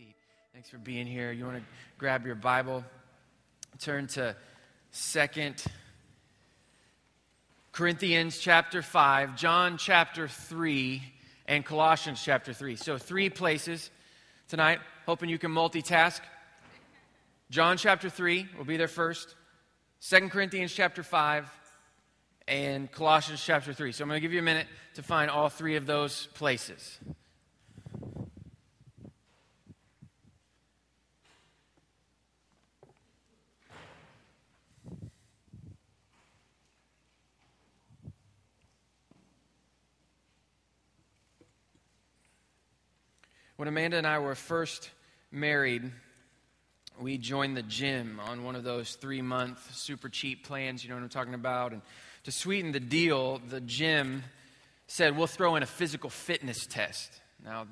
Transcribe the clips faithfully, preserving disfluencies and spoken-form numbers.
seat. Thanks for being here. You want to grab your Bible, turn to Second Corinthians chapter five, John chapter three, and Colossians chapter three. So three places tonight, hoping you can multitask. John chapter three, we'll be there first. Second Corinthians chapter five, and Colossians chapter three. So I'm going to give you a minute to find all three of those places. When Amanda and I were first married, we joined the gym on one of those three-month super cheap plans, you know what I'm talking about, and to sweeten the deal, the gym said, we'll throw in a physical fitness test. Now,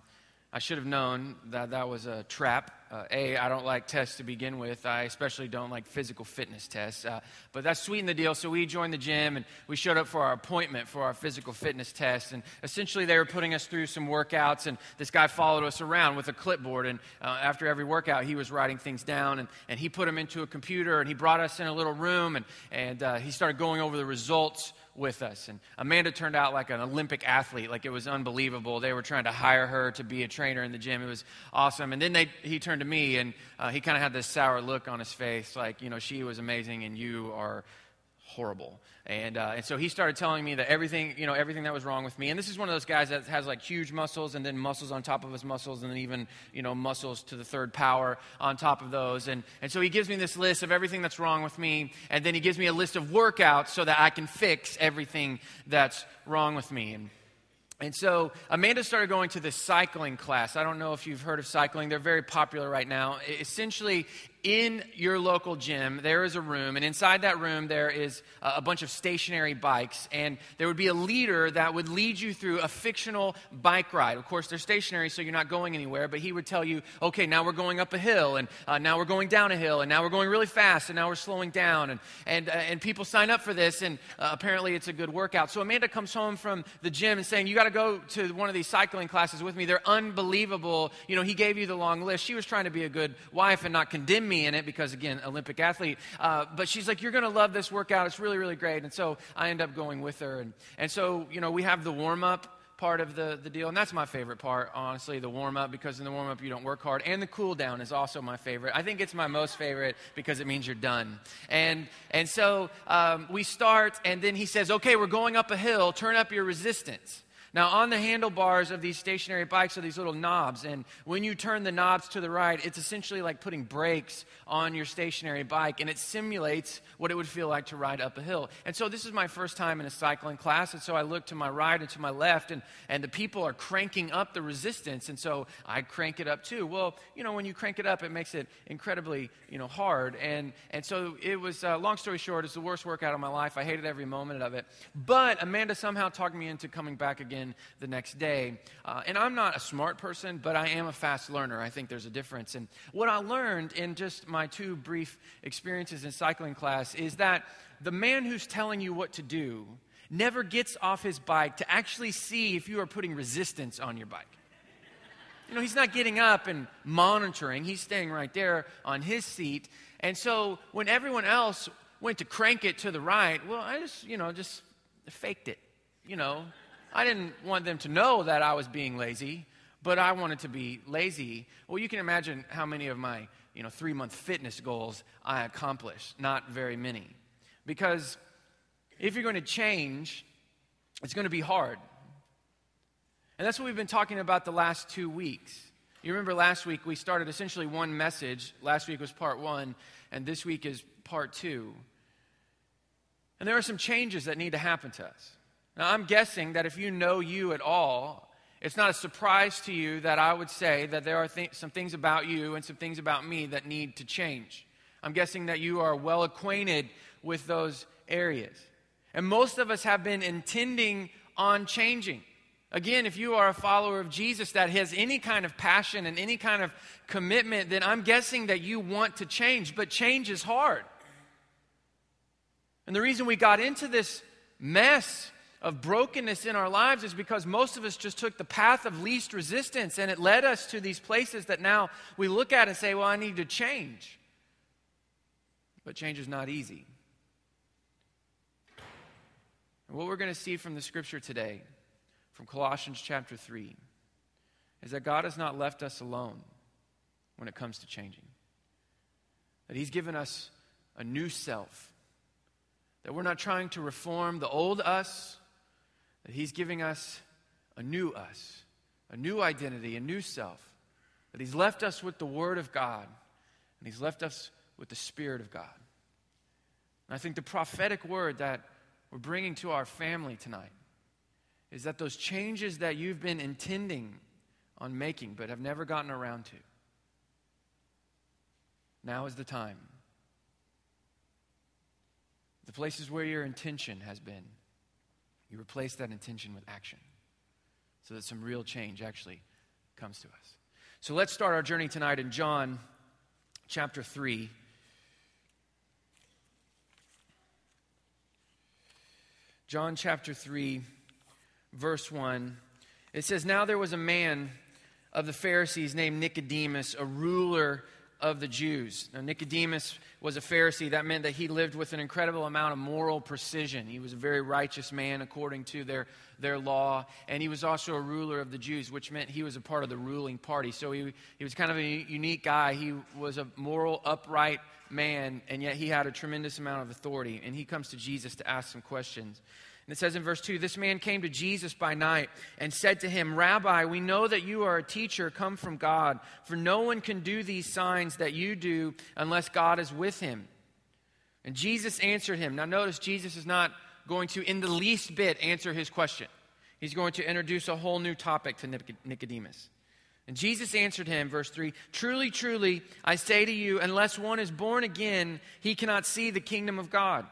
I should have known that that was a trap. Uh, a, I don't like tests to begin with. I especially don't like physical fitness tests. Uh, but that sweetened the deal, so we joined the gym, and we showed up for our appointment for our physical fitness test. And essentially, they were putting us through some workouts, and this guy followed us around with a clipboard. And uh, after every workout, he was writing things down, and, and he put them into a computer, and he brought us in a little room, and, and uh, he started going over the results with us. And Amanda turned out like an Olympic athlete. Like, it was unbelievable. They were trying to hire her to be a trainer in the gym. It was awesome. And then they he turned to me, and uh, he kind of had this sour look on his face, like, you know, she was amazing and you are horrible. And uh, and so he started telling me that everything, you know, everything that was wrong with me. And this is one of those guys that has like huge muscles and then muscles on top of his muscles and then even, you know, muscles to the third power on top of those. And, and so he gives me this list of everything that's wrong with me. And then he gives me a list of workouts so that I can fix everything that's wrong with me. And And so Amanda started going to this cycling class. I don't know if you've heard of cycling. They're very popular right now. Essentially, in your local gym, there is a room, and inside that room, there is a bunch of stationary bikes, and there would be a leader that would lead you through a fictional bike ride. Of course, they're stationary, so you're not going anywhere, but he would tell you, okay, now we're going up a hill, and uh, now we're going down a hill, and now we're going really fast, and now we're slowing down, and and, uh, and people sign up for this, and uh, apparently it's a good workout. So Amanda comes home from the gym and saying, you got to go to one of these cycling classes with me. They're unbelievable. You know, he gave you the long list. She was trying to be a good wife and not condemn me in it because, again, Olympic athlete. Uh, but she's like, you're going to love this workout. It's really, really great. And so I end up going with her. And, and so, you know, we have the warm-up part of the, the deal, and that's my favorite part, honestly, the warm-up, because in the warm-up you don't work hard, and the cool-down is also my favorite. I think it's my most favorite because it means you're done. And and so um, we start, and then he says, okay, we're going up a hill. Turn up your resistance. Now, on the handlebars of these stationary bikes are these little knobs, and when you turn the knobs to the right, it's essentially like putting brakes on your stationary bike, and it simulates what it would feel like to ride up a hill. And so this is my first time in a cycling class, and so I look to my right and to my left, and, and the people are cranking up the resistance, and so I crank it up too. Well, you know, when you crank it up, it makes it incredibly, you know, hard, and, and so it was, uh, long story short, it's the worst workout of my life. I hated every moment of it, but Amanda somehow talked me into coming back again the next day. Uh, and I'm not a smart person, but I am a fast learner. I think there's a difference. And what I learned in just my two brief experiences in cycling class is that the man who's telling you what to do never gets off his bike to actually see if you are putting resistance on your bike. You know, he's not getting up and monitoring. He's staying right there on his seat. And so when everyone else went to crank it to the right, well, I just, you know, just faked it, you know. I didn't want them to know that I was being lazy, but I wanted to be lazy. Well, you can imagine how many of my, you know, three-month fitness goals I accomplished. Not very many. Because if you're going to change, it's going to be hard. And that's what we've been talking about the last two weeks. You remember last week we started essentially one message. Last week was part one, and this week is part two. And there are some changes that need to happen to us. Now, I'm guessing that if you know you at all, it's not a surprise to you that I would say that there are th- some things about you and some things about me that need to change. I'm guessing that you are well acquainted with those areas. And most of us have been intending on changing. Again, if you are a follower of Jesus that has any kind of passion and any kind of commitment, then I'm guessing that you want to change, but change is hard. And the reason we got into this mess of brokenness in our lives is because most of us just took the path of least resistance, and it led us to these places that now we look at and say, well, I need to change. But change is not easy. And what we're going to see from the scripture today, from Colossians chapter three, is that God has not left us alone when it comes to changing. That he's given us a new self. That we're not trying to reform the old us. That he's giving us a new us, a new identity, a new self. That he's left us with the Word of God. And he's left us with the Spirit of God. And I think the prophetic word that we're bringing to our family tonight is that those changes that you've been intending on making but have never gotten around to, now is the time. The places where your intention has been, you replace that intention with action so that some real change actually comes to us. So let's start our journey tonight in John chapter three. John chapter three, verse one. It says, "Now there was a man of the Pharisees named Nicodemus, a ruler of the Jews." Now, Nicodemus was a Pharisee. That meant that he lived with an incredible amount of moral precision. He was a very righteous man according to their, their law. And he was also a ruler of the Jews, which meant he was a part of the ruling party. So he, he was kind of a unique guy. He was a moral, upright man, and yet he had a tremendous amount of authority. And he comes to Jesus to ask some questions. And it says in verse two, "This man came to Jesus by night and said to him, 'Rabbi, we know that you are a teacher come from God, for no one can do these signs that you do unless God is with him.' And Jesus answered him." Now notice, Jesus is not going to in the least bit answer his question. He's going to introduce a whole new topic to Nicodemus. "And Jesus answered him," verse three, "'Truly, truly, I say to you, unless one is born again, he cannot see the kingdom of God.'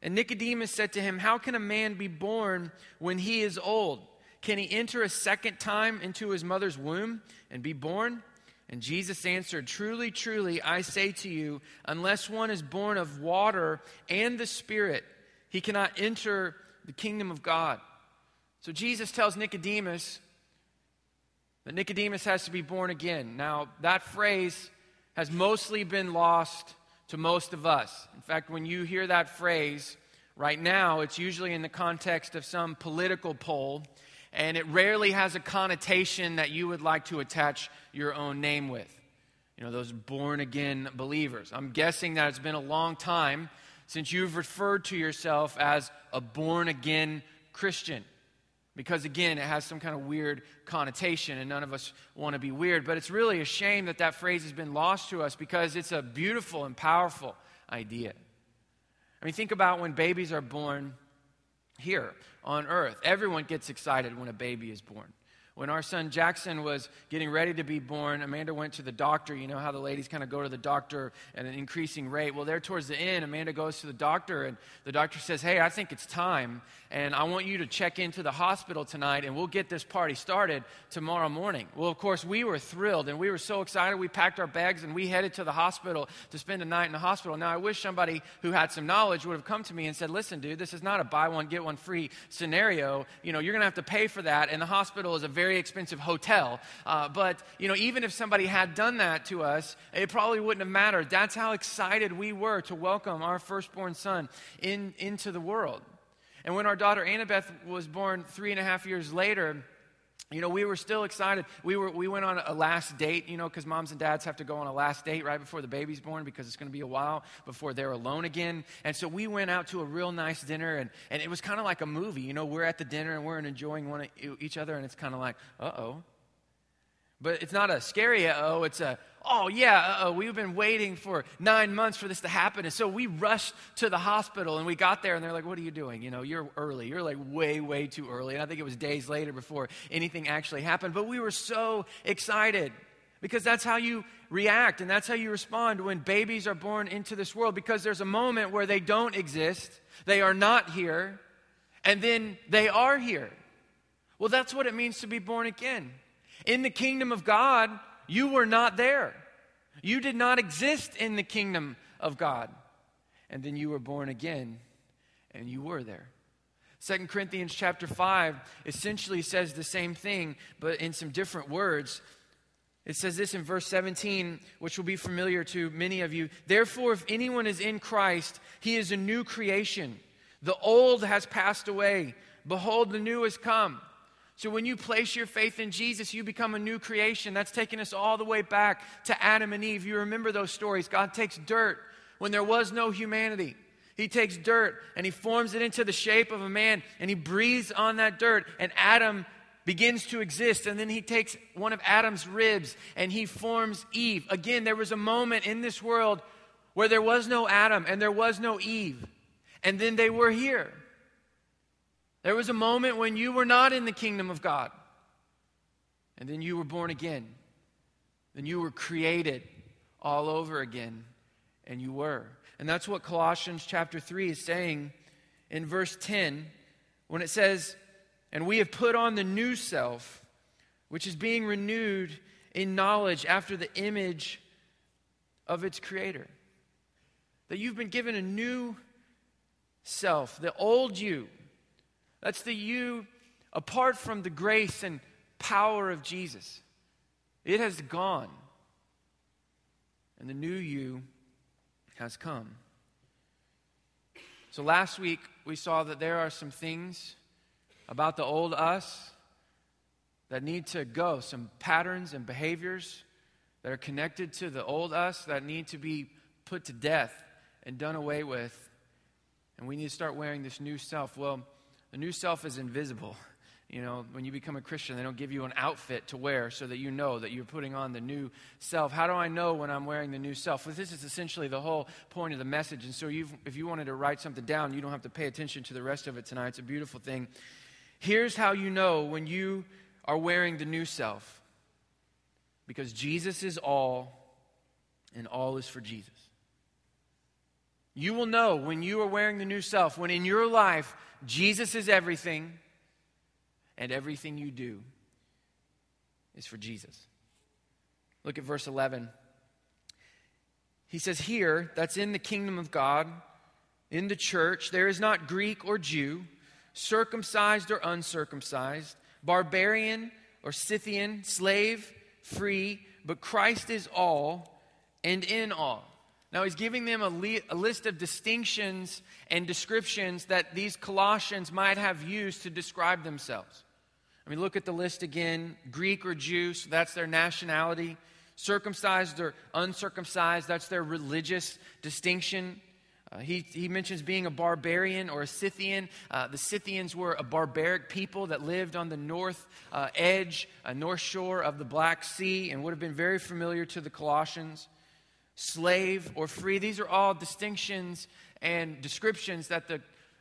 And Nicodemus said to him, 'How can a man be born when he is old? Can he enter a second time into his mother's womb and be born?' And Jesus answered, 'Truly, truly, I say to you, unless one is born of water and the Spirit, he cannot enter the kingdom of God.'" So Jesus tells Nicodemus that Nicodemus has to be born again. Now, that phrase has mostly been lost to most of us. In fact, when you hear that phrase right now, it's usually in the context of some political poll, and it rarely has a connotation that you would like to attach your own name with. You know, those born-again believers. I'm guessing that it's been a long time since you've referred to yourself as a born-again Christian, because, again, it has some kind of weird connotation, and none of us want to be weird. But it's really a shame that that phrase has been lost to us, because it's a beautiful and powerful idea. I mean, think about when babies are born here on earth. Everyone gets excited when a baby is born. When our son Jackson was getting ready to be born, Amanda went to the doctor. You know how the ladies kind of go to the doctor at an increasing rate. Well, there towards the end, Amanda goes to the doctor, and the doctor says, "Hey, I think it's time, and I want you to check into the hospital tonight, and we'll get this party started tomorrow morning." Well, of course, we were thrilled, and we were so excited. We packed our bags, and we headed to the hospital to spend a night in the hospital. Now, I wish somebody who had some knowledge would have come to me and said, "Listen, dude, this is not a buy one, get one free scenario. You know, you're going to have to pay for that, and the hospital is a very very expensive hotel." Uh, but, you know, even if somebody had done that to us, it probably wouldn't have mattered. That's how excited we were to welcome our firstborn son in, into the world. And when our daughter Annabeth was born three and a half years later, you know, we were still excited. We were we went on a last date, you know, because moms and dads have to go on a last date right before the baby's born, because it's going to be a while before they're alone again. And so we went out to a real nice dinner, and, and it was kind of like a movie. You know, we're at the dinner, and we're enjoying one each other, and it's kind of like, uh-oh. But it's not a scary uh-oh, it's a, oh yeah, uh-oh, we've been waiting for nine months for this to happen. And so we rushed to the hospital, and we got there, and they're like, "What are you doing? You know, you're early. You're like way, way too early." And I think it was days later before anything actually happened. But we were so excited, because that's how you react, and that's how you respond when babies are born into this world, because there's a moment where they don't exist, they are not here, and then they are here. Well, that's what it means to be born again. In the kingdom of God, you were not there. You did not exist in the kingdom of God. And then you were born again, and you were there. Second Corinthians chapter five essentially says the same thing, but in some different words. It says this in verse seventeen, which will be familiar to many of you. Therefore, if anyone is in Christ, he is a new creation. The old has passed away. Behold, the new has come. So when you place your faith in Jesus, you become a new creation. That's taking us all the way back to Adam and Eve. You remember those stories. God takes dirt when there was no humanity. He takes dirt and he forms it into the shape of a man, and he breathes on that dirt, and Adam begins to exist. And then he takes one of Adam's ribs and he forms Eve. Again, there was a moment in this world where there was no Adam and there was no Eve, and then they were here. There was a moment when you were not in the kingdom of God, and then you were born again. Then you were created all over again, and you were. And that's what Colossians chapter three is saying in verse ten when it says, and we have put on the new self, which is being renewed in knowledge after the image of its creator. That you've been given a new self, the old you. That's the you apart from the grace and power of Jesus. It has gone. And the new you has come. So last week we saw that there are some things about the old us that need to go, some patterns and behaviors that are connected to the old us that need to be put to death and done away with, and we need to start wearing this new self. Well, the new self is invisible. You know, when you become a Christian, they don't give you an outfit to wear so that you know that you're putting on the new self. How do I know when I'm wearing the new self? Well, this is essentially the whole point of the message, and so you've, if you wanted to write something down, you don't have to pay attention to the rest of it tonight. It's a beautiful thing. Here's how you know when you are wearing the new self. Because Jesus is all, and all is for Jesus. You will know when you are wearing the new self, when in your life, Jesus is everything, and everything you do is for Jesus. Look at verse eleven. He says, here, that's in the kingdom of God, in the church, there is not Greek or Jew, circumcised or uncircumcised, barbarian or Scythian, slave, free, but Christ is all and in all. Now he's giving them a, li- a list of distinctions and descriptions that these Colossians might have used to describe themselves. I mean, look at the list again. Greek or Jew, so that's their nationality. Circumcised or uncircumcised, that's their religious distinction. Uh, he, he mentions being a barbarian or a Scythian. Uh, the Scythians were a barbaric people that lived on the north uh, edge, uh, north shore of the Black Sea, and would have been very familiar to the Colossians. Slave or free, these are all distinctions and descriptions that the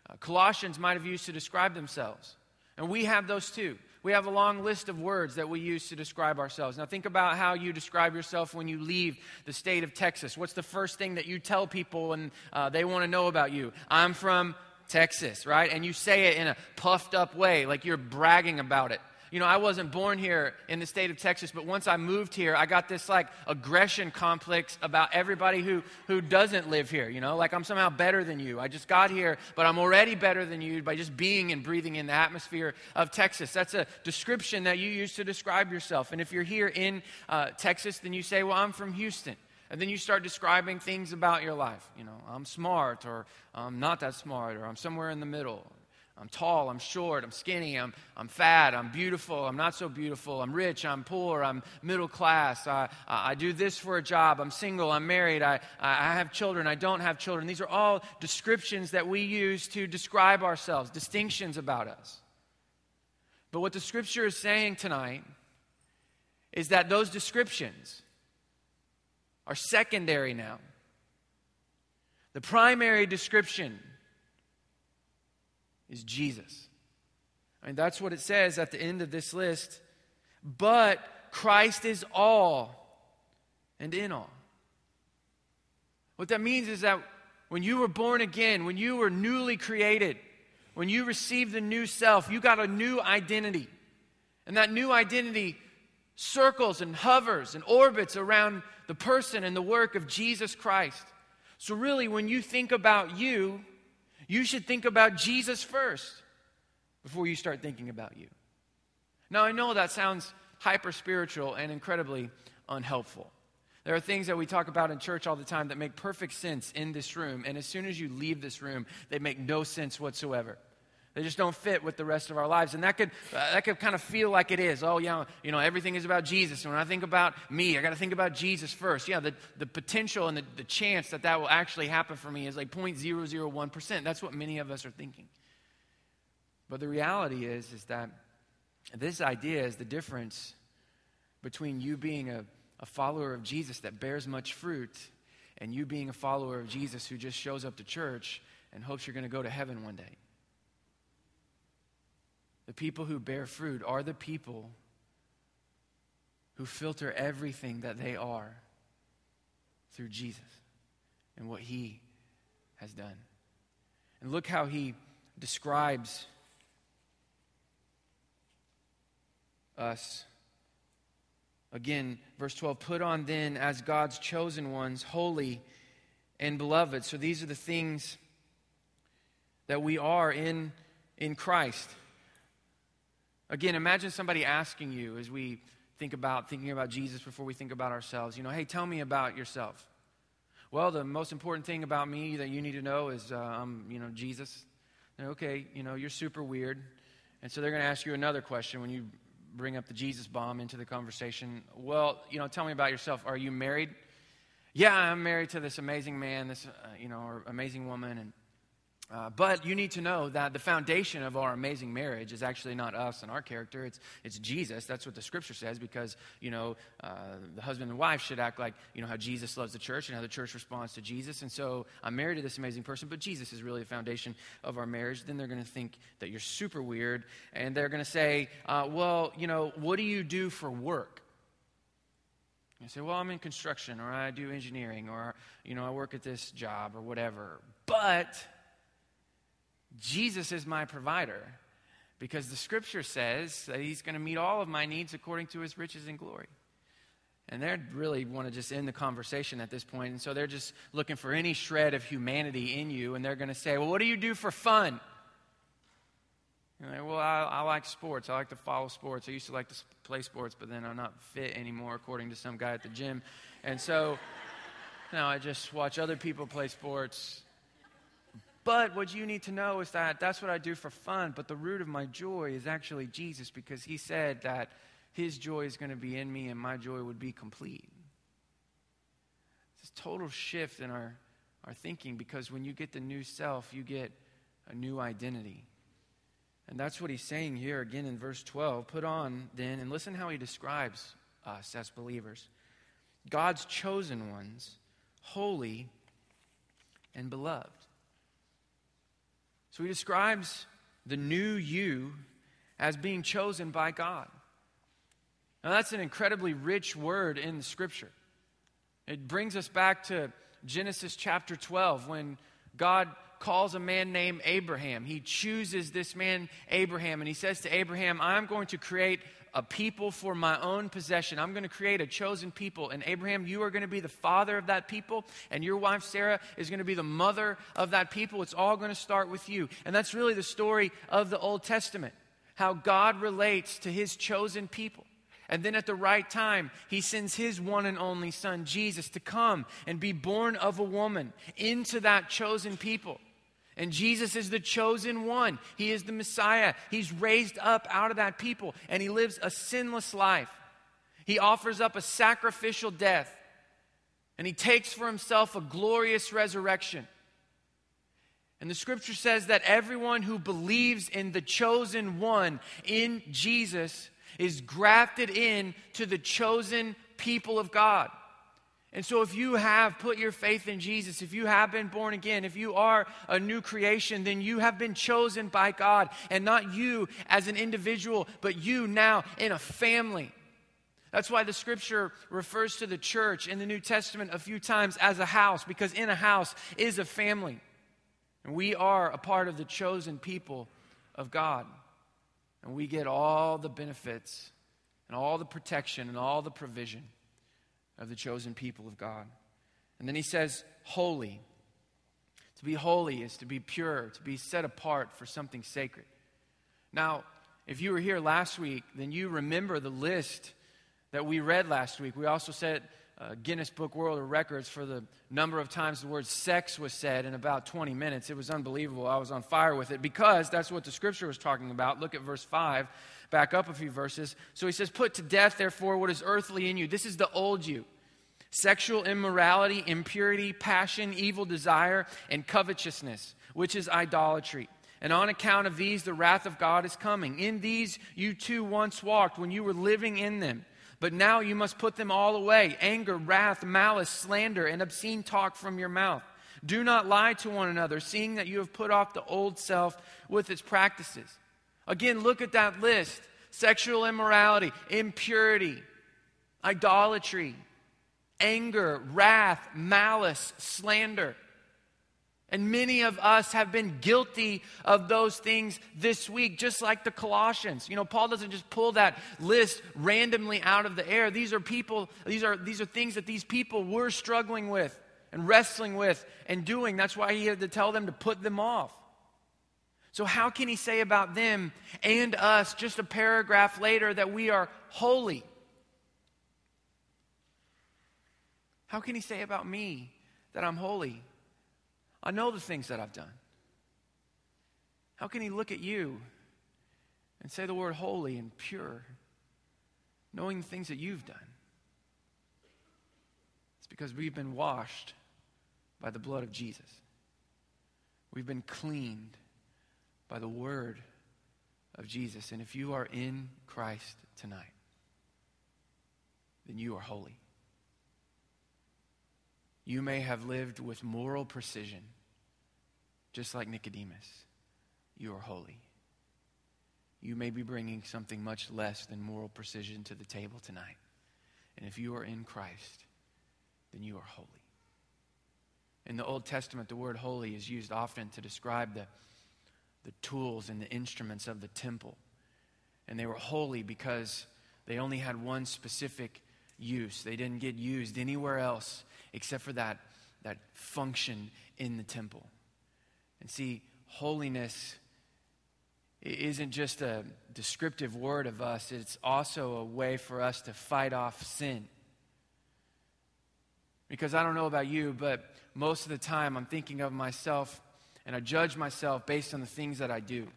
uh, Colossians might have used to describe themselves. And we have those too. We have a long list of words that we use to describe ourselves. Now think about how you describe yourself when you leave the state of Texas. What's the first thing that you tell people and uh, they want to know about you? I'm from Texas, right? And you say it in a puffed up way, like you're bragging about it. You know, I wasn't born here in the state of Texas, but once I moved here, I got this, like, aggression complex about everybody who, who doesn't live here, you know? Like, I'm somehow better than you. I just got here, but I'm already better than you by just being and breathing in the atmosphere of Texas. That's a description that you use to describe yourself. And if you're here in uh, Texas, then you say, well, I'm from Houston. And then you start describing things about your life. You know, I'm smart, or I'm not that smart, or I'm somewhere in the middle. I'm tall, I'm short, I'm skinny, I'm I'm fat, I'm beautiful, I'm not so beautiful, I'm rich, I'm poor, I'm middle class, I, I, I do this for a job, I'm single, I'm married, I, I have children, I don't have children. These are all descriptions that we use to describe ourselves, distinctions about us. But what the scripture is saying tonight is that those descriptions are secondary now. The primary description is Jesus. I mean, that's what it says at the end of this list. But Christ is all and in all. What that means is that when you were born again, when you were newly created, when you received the new self, you got a new identity. And that new identity circles and hovers and orbits around the person and the work of Jesus Christ. So really, when you think about you, you should think about Jesus first. before you start thinking about you. Now, I know that sounds hyper-spiritual and incredibly unhelpful. There are things that we talk about in church all the time that make perfect sense in this room, and as soon as you leave this room, they make no sense whatsoever. They just don't fit with the rest of our lives, and that could uh, that could kind of feel like it is. Oh, yeah, you know, everything is about Jesus, and when I think about me, I got to think about Jesus first. Yeah, the, the potential and the, the chance that that will actually happen for me is like zero point zero zero one percent. That's what many of us are thinking. But the reality is, is that this idea is the difference between you being a, a follower of Jesus that bears much fruit and you being a follower of Jesus who just shows up to church and hopes you're going to go to heaven one day. The people who bear fruit are the people who filter everything that they are through Jesus and what he has done. And look how he describes us. Again, verse twelve, put on then as God's chosen ones, holy and beloved. So these are the things that we are in, in Christ. Again, imagine somebody asking you as we think about thinking about Jesus before we think about ourselves, you know, hey, tell me about yourself. Well, the most important thing about me that you need to know is, uh, I'm, you know, Jesus. And okay, you know, you're super weird. And so they're going to ask you another question when you bring up the Jesus bomb into the conversation. Well, you know, tell me about yourself. Are you married? Yeah, I'm married to this amazing man, this, uh, you know, or amazing woman, and Uh, but you need to know that the foundation of our amazing marriage is actually not us and our character. It's it's Jesus. That's what the scripture says, because, you know, uh, the husband and wife should act like, you know, how Jesus loves the church and how the church responds to Jesus. And so I'm married to this amazing person, but Jesus is really the foundation of our marriage. Then they're going to think that you're super weird. And they're going to say, uh, well, you know, what do you do for work? You say, well, I'm in construction, or I do engineering, or, you know, I work at this job or whatever. But Jesus is my provider, because the scripture says that he's going to meet all of my needs according to his riches and glory. And they really want to just end the conversation at this point. And so they're just looking for any shred of humanity in you. And they're going to say, well, what do you do for fun? And they're, well, I, I like sports. I like to follow sports. I used to like to play sports, but then I'm not fit anymore, according to some guy at the gym. And so now I just watch other people play sports. But what you need to know is that that's what I do for fun, but the root of my joy is actually Jesus, because he said that his joy is going to be in me and my joy would be complete. It's a total shift in our, our thinking, because when you get the new self, you get a new identity. And that's what he's saying here again in verse twelve. Put on then, and listen how he describes us as believers. God's chosen ones, holy and beloved. So he describes the new you as being chosen by God. Now that's an incredibly rich word in the scripture. It brings us back to Genesis chapter twelve, when God calls a man named Abraham. He chooses this man Abraham, and he says to Abraham, I'm going to create a people for my own possession. I'm going to create a chosen people. And Abraham, you are going to be the father of that people. And your wife, Sarah, is going to be the mother of that people. It's all going to start with you. And that's really the story of the Old Testament, how God relates to his chosen people. And then at the right time, he sends his one and only son, Jesus, to come and be born of a woman into that chosen people. And Jesus is the chosen one. He is the Messiah. He's raised up out of that people, and he lives a sinless life. He offers up a sacrificial death, and he takes for himself a glorious resurrection. And the scripture says that everyone who believes in the chosen one, in Jesus, is grafted in to the chosen people of God. And so if you have put your faith in Jesus, if you have been born again, if you are a new creation, then you have been chosen by God. And not you as an individual, but you now in a family. That's why the scripture refers to the church in the New Testament a few times as a house, because in a house is a family. And we are a part of the chosen people of God. And we get all the benefits and all the protection and all the provision of the chosen people of God. And then he says, holy. To be holy is to be pure, to be set apart for something sacred. Now, if you were here last week, then you remember the list that we read last week. We also set uh, Guinness Book World Records for the number of times the word sex was said in about twenty minutes. It was unbelievable. I was on fire with it because that's what the scripture was talking about. Look at verse five, back up a few verses. So he says, put to death, therefore, what is earthly in you. This is the old you. Sexual immorality, impurity, passion, evil desire, and covetousness, which is idolatry. And on account of these, the wrath of God is coming. In these you too once walked when you were living in them. But now you must put them all away. Anger, wrath, malice, slander, and obscene talk from your mouth. Do not lie to one another, seeing that you have put off the old self with its practices. Again, look at that list. Sexual immorality, impurity, idolatry, anger, wrath, malice, slander. And many of us have been guilty of those things this week, just like the Colossians. You know, Paul doesn't just pull that list randomly out of the air. These are people, these are these are things that these people were struggling with and wrestling with and doing. That's why he had to tell them to put them off. So how can he say about them and us just a paragraph later that we are holy? How can he say about me that I'm holy? I know the things that I've done. How can he look at you and say the word holy and pure, knowing the things that you've done? It's because we've been washed by the blood of Jesus. We've been cleaned by the word of Jesus. And if you are in Christ tonight, then you are holy. You may have lived with moral precision, just like Nicodemus. You are holy. You may be bringing something much less than moral precision to the table tonight. And if you are in Christ, then you are holy. In the Old Testament, the word holy is used often to describe the, the tools and the instruments of the temple. And they were holy because they only had one specific use. They didn't get used anywhere else except for that, that function in the temple. And see, holiness isn't just a descriptive word of us. It's also a way for us to fight off sin. Because I don't know about you, but most of the time I'm thinking of myself and I judge myself based on the things that I do.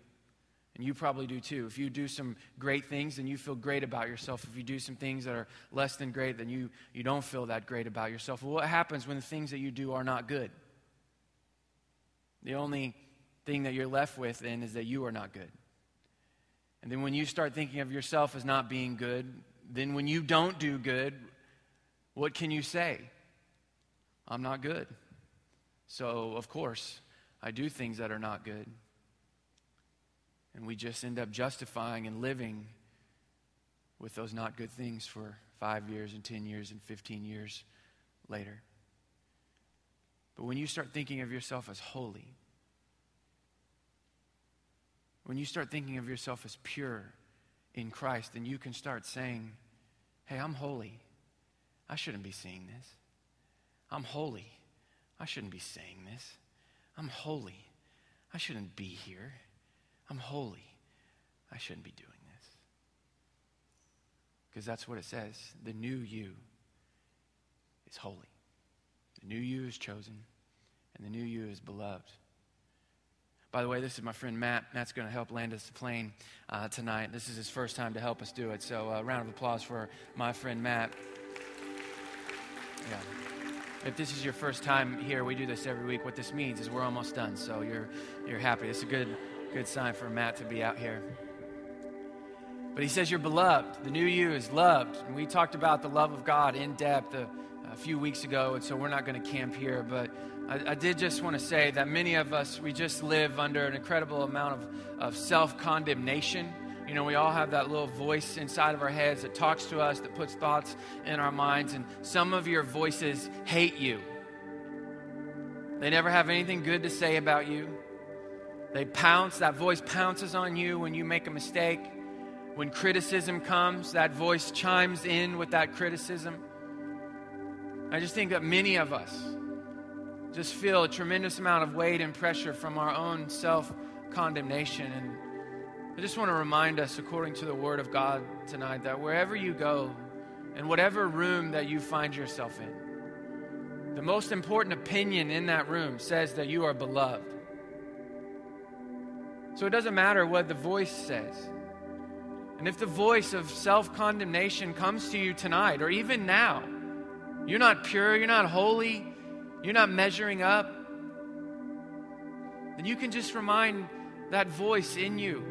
And you probably do too. If you do some great things, then you feel great about yourself. If you do some things that are less than great, then you, you don't feel that great about yourself. Well, what happens when the things that you do are not good? The only thing that you're left with then is that you are not good. And then when you start thinking of yourself as not being good, then when you don't do good, what can you say? I'm not good. So, of course, I do things that are not good. And we just end up justifying and living with those not good things for five years and ten years and fifteen years later. But when you start thinking of yourself as holy, when you start thinking of yourself as pure in Christ, then you can start saying, hey, I'm holy. I shouldn't be seeing this. I'm holy. I shouldn't be saying this. I'm holy. I shouldn't be here. I'm holy. I shouldn't be doing this. Because that's what it says. The new you is holy. The new you is chosen. And the new you is beloved. By the way, this is my friend Matt. Matt's going to help land us the plane uh, tonight. This is his first time to help us do it. So a uh, round of applause for my friend Matt. Yeah. If this is your first time here, we do this every week. What this means is we're almost done. So you're you're happy. It's a good... Good sign for Matt to be out here. But he says you're beloved. The new you is loved. And we talked about the love of God in depth a, a few weeks ago, and so we're not going to camp here. But I, I did just want to say that many of us, we just live under an incredible amount of, of self-condemnation. You know, we all have that little voice inside of our heads that talks to us, that puts thoughts in our minds. And some of your voices hate you. They never have anything good to say about you. They pounce, that voice pounces on you when you make a mistake. When criticism comes, that voice chimes in with that criticism. I just think that many of us just feel a tremendous amount of weight and pressure from our own self-condemnation. And I just want to remind us, according to the Word of God tonight, that wherever you go and whatever room that you find yourself in, the most important opinion in that room says that you are beloved. So it doesn't matter what the voice says. And if the voice of self-condemnation comes to you tonight, or even now, you're not pure, you're not holy, you're not measuring up, then you can just remind that voice in you,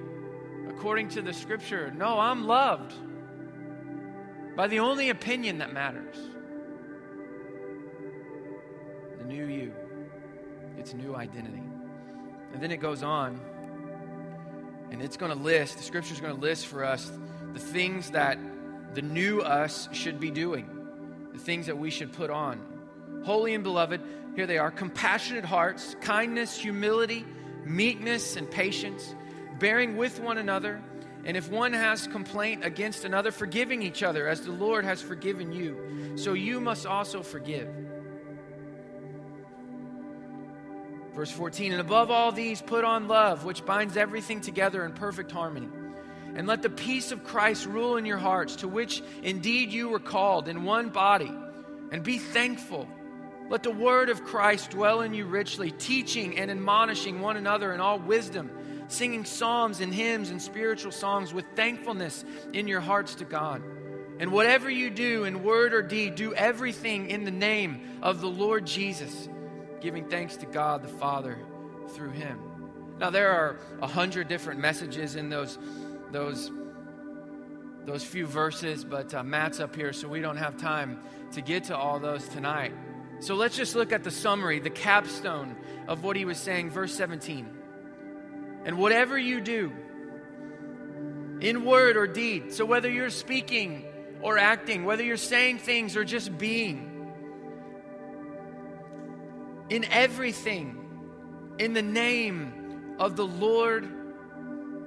according to the Scripture, no, I'm loved by the only opinion that matters. The new you, its new identity. And then it goes on. And it's going to list, the Scripture's going to list for us the things that the new us should be doing, the things that we should put on. Holy and beloved, here they are: compassionate hearts, kindness, humility, meekness, and patience, bearing with one another, and if one has complaint against another, forgiving each other as the Lord has forgiven you. So you must also forgive. Verse fourteen, and above all these, put on love, which binds everything together in perfect harmony. And let the peace of Christ rule in your hearts, to which indeed you were called in one body. And be thankful. Let the word of Christ dwell in you richly, teaching and admonishing one another in all wisdom, singing psalms and hymns and spiritual songs with thankfulness in your hearts to God. And whatever you do in word or deed, do everything in the name of the Lord Jesus, giving thanks to God the Father through Him. Now there are a hundred different messages in those those, those few verses, but uh, Matt's up here, so we don't have time to get to all those tonight. So let's just look at the summary, the capstone of what he was saying, verse seventeen. And whatever you do, in word or deed, so whether you're speaking or acting, whether you're saying things or just being, in everything, in the name of the Lord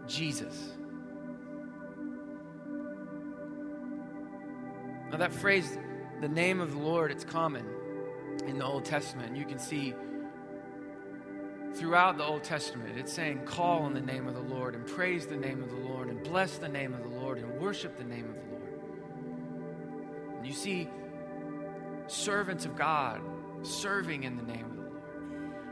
Jesus. Now that phrase, the name of the Lord, it's common in the Old Testament. You can see throughout the Old Testament, it's saying, call on the name of the Lord, and praise the name of the Lord, and bless the name of the Lord, and worship the name of the Lord. And you see servants of God serving in the name of the Lord.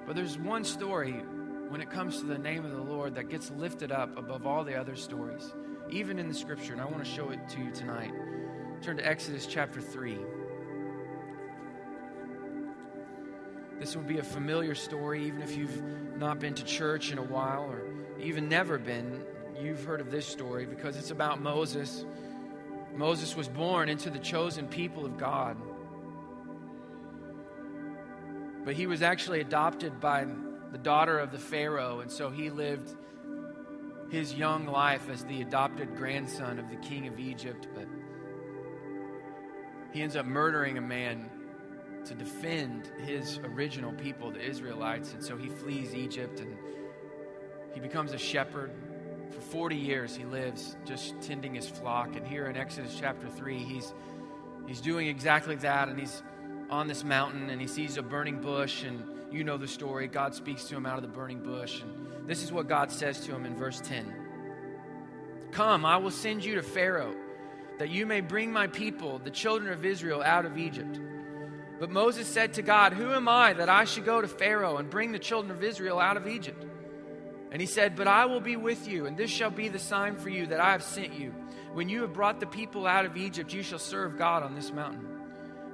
But there's one story when it comes to the name of the Lord that gets lifted up above all the other stories, even in the Scripture, and I want to show it to you tonight. Turn to Exodus chapter three. This will be a familiar story, even if you've not been to church in a while or even never been. You've heard of this story because it's about Moses. Moses was born into the chosen people of God. But he was actually adopted by the daughter of the Pharaoh, and so he lived his young life as the adopted grandson of the king of Egypt. But he ends up murdering a man to defend his original people, the Israelites, and so he flees Egypt, and he becomes a shepherd. For forty years he lives just tending his flock, and here in Exodus chapter three, he's he's doing exactly that, and he's on this mountain, and he sees a burning bush, and you know the story. God speaks to him out of the burning bush, and this is what God says to him in verse ten. Come, I will send you to Pharaoh, that you may bring my people, the children of Israel, out of Egypt. But Moses said to God, who am I that I should go to Pharaoh and bring the children of Israel out of Egypt? And he said, but I will be with you, and this shall be the sign for you that I have sent you. When you have brought the people out of Egypt, you shall serve God on this mountain.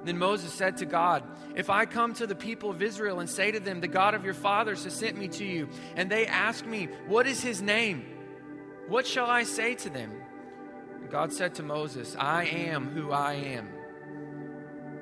Then Moses said to God, if I come to the people of Israel and say to them, the God of your fathers has sent me to you, and they ask me, what is his name? What shall I say to them? And God said to Moses, I am who I am.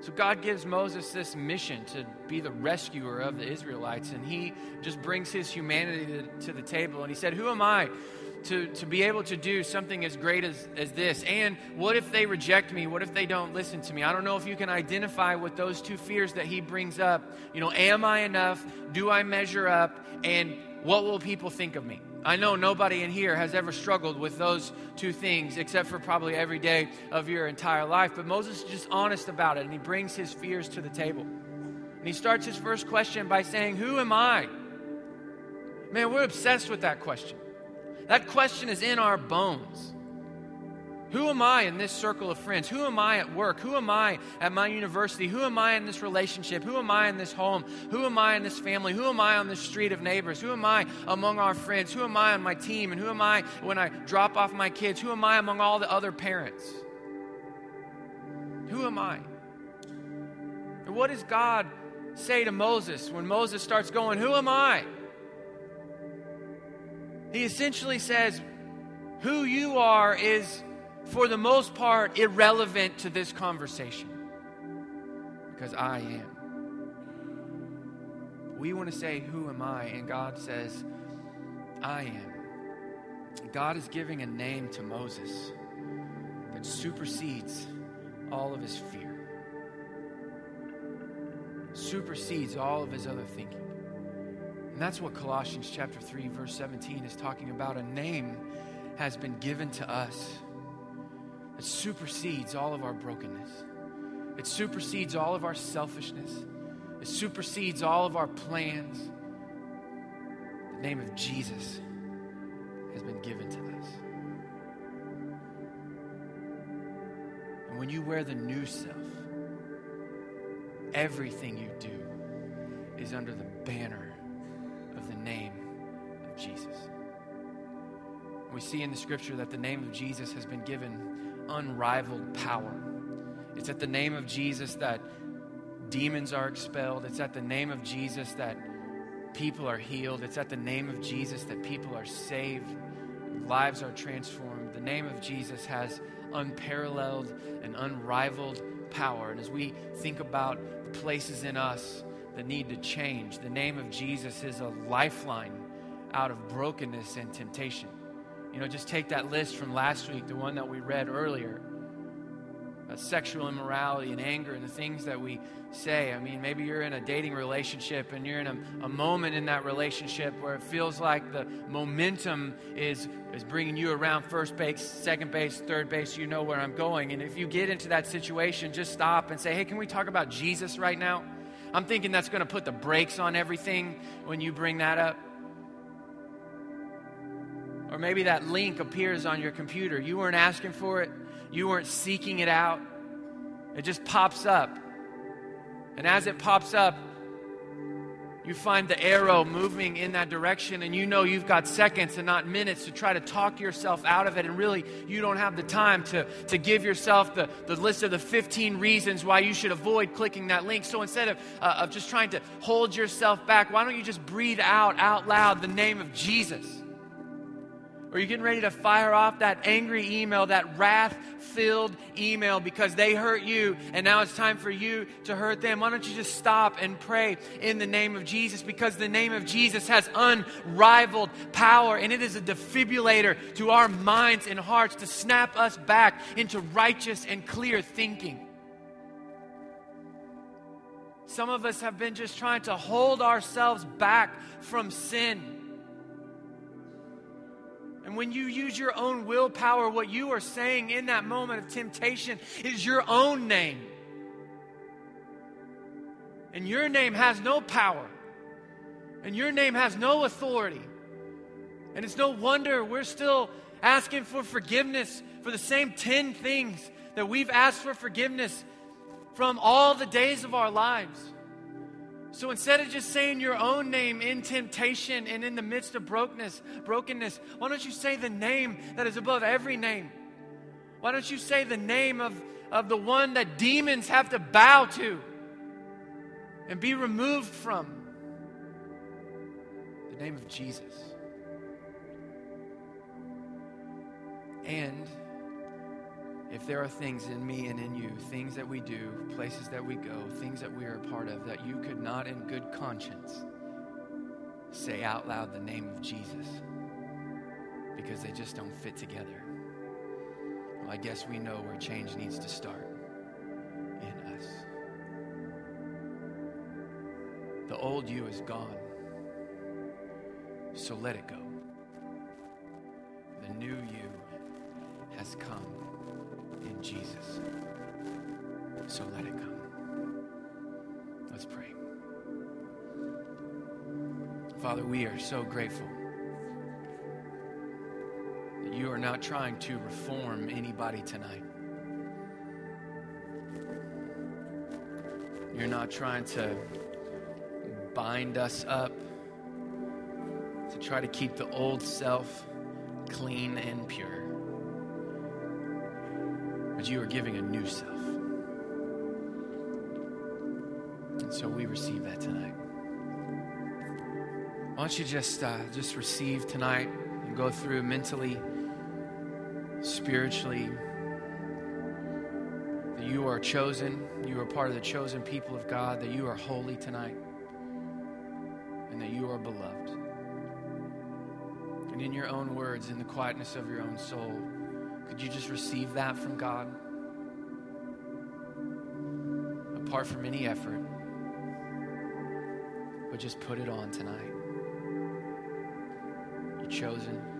So God gives Moses this mission to be the rescuer of the Israelites, and he just brings his humanity to the table. And he said, who am I to, to be able to do something as great as, as this? And what if they reject me? What if they don't listen to me? I don't know if you can identify with those two fears that he brings up. You know, am I enough? Do I measure up? And what will people think of me? I know nobody in here has ever struggled with those two things, except for probably every day of your entire life. But Moses is just honest about it, and he brings his fears to the table. And he starts his first question by saying, who am I? Man, we're obsessed with that question. That question is in our bones. Who am I in this circle of friends? Who am I at work? Who am I at my university? Who am I in this relationship? Who am I in this home? Who am I in this family? Who am I on this street of neighbors? Who am I among our friends? Who am I on my team? And who am I when I drop off my kids? Who am I among all the other parents? Who am I? And what does God say to Moses when Moses starts going, who am I? He essentially says, who you are is, for the most part, irrelevant to this conversation, because I am. We want to say, who am I? And God says, I am. God is giving a name to Moses that supersedes all of his fear, supersedes all of his other thinking. And that's what Colossians chapter three, verse seventeen is talking about. A name has been given to us. It supersedes all of our brokenness. It supersedes all of our selfishness. It supersedes all of our plans. The name of Jesus has been given to us. And when you wear the new self, everything you do is under the banner of the name of Jesus. We see in the scripture that the name of Jesus has been given unrivaled power. It's at the name of Jesus that demons are expelled. It's at the name of Jesus that people are healed. It's at the name of Jesus that people are saved, lives are transformed. The name of Jesus has unparalleled and unrivaled power. And as we think about the places in us that need to change, the name of Jesus is a lifeline out of brokenness and temptation. You know, just take that list from last week, the one that we read earlier, about sexual immorality and anger and the things that we say. I mean, maybe you're in a dating relationship and you're in a, a moment in that relationship where it feels like the momentum is, is bringing you around first base, second base, third base, you know where I'm going. And if you get into that situation, just stop and say, hey, can we talk about Jesus right now? I'm thinking that's going to put the brakes on everything when you bring that up. Or maybe that link appears on your computer. You weren't asking for it. You weren't seeking it out. It just pops up. And as it pops up, you find the arrow moving in that direction, and you know you've got seconds and not minutes to try to talk yourself out of it. And really, you don't have the time to, to give yourself the, the list of the fifteen reasons why you should avoid clicking that link. So instead of, uh, of just trying to hold yourself back, why don't you just breathe out, out loud, the name of Jesus? Or you're getting ready to fire off that angry email, that wrath-filled email because they hurt you and now it's time for you to hurt them. Why don't you just stop and pray in the name of Jesus, because the name of Jesus has unrivaled power, and it is a defibrillator to our minds and hearts to snap us back into righteous and clear thinking. Some of us have been just trying to hold ourselves back from sin. And when you use your own willpower, what you are saying in that moment of temptation is your own name. And your name has no power. And your name has no authority. And it's no wonder we're still asking for forgiveness for the same ten things that we've asked for forgiveness from all the days of our lives. So instead of just saying your own name in temptation and in the midst of brokenness, brokenness, why don't you say the name that is above every name? Why don't you say the name of, of the one that demons have to bow to and be removed from? The name of Jesus. And if there are things in me and in you, things that we do, places that we go, things that we are a part of, that you could not in good conscience say out loud the name of Jesus, because they just don't fit together. Well, I guess we know where change needs to start, in us. The old you is gone, so let it go. The new you has come in Jesus, so let it come. Let's pray. Father, we are so grateful that you are not trying to reform anybody tonight. You're not trying to bind us up, to try to keep the old self clean and pure. But you are giving a new self. And so we receive that tonight. Why don't you just uh, just receive tonight and go through mentally, spiritually, that you are chosen, you are part of the chosen people of God, that you are holy tonight, and that you are beloved. And in your own words, in the quietness of your own soul, could you just receive that from God? Apart from any effort, but just put it on tonight. You're chosen.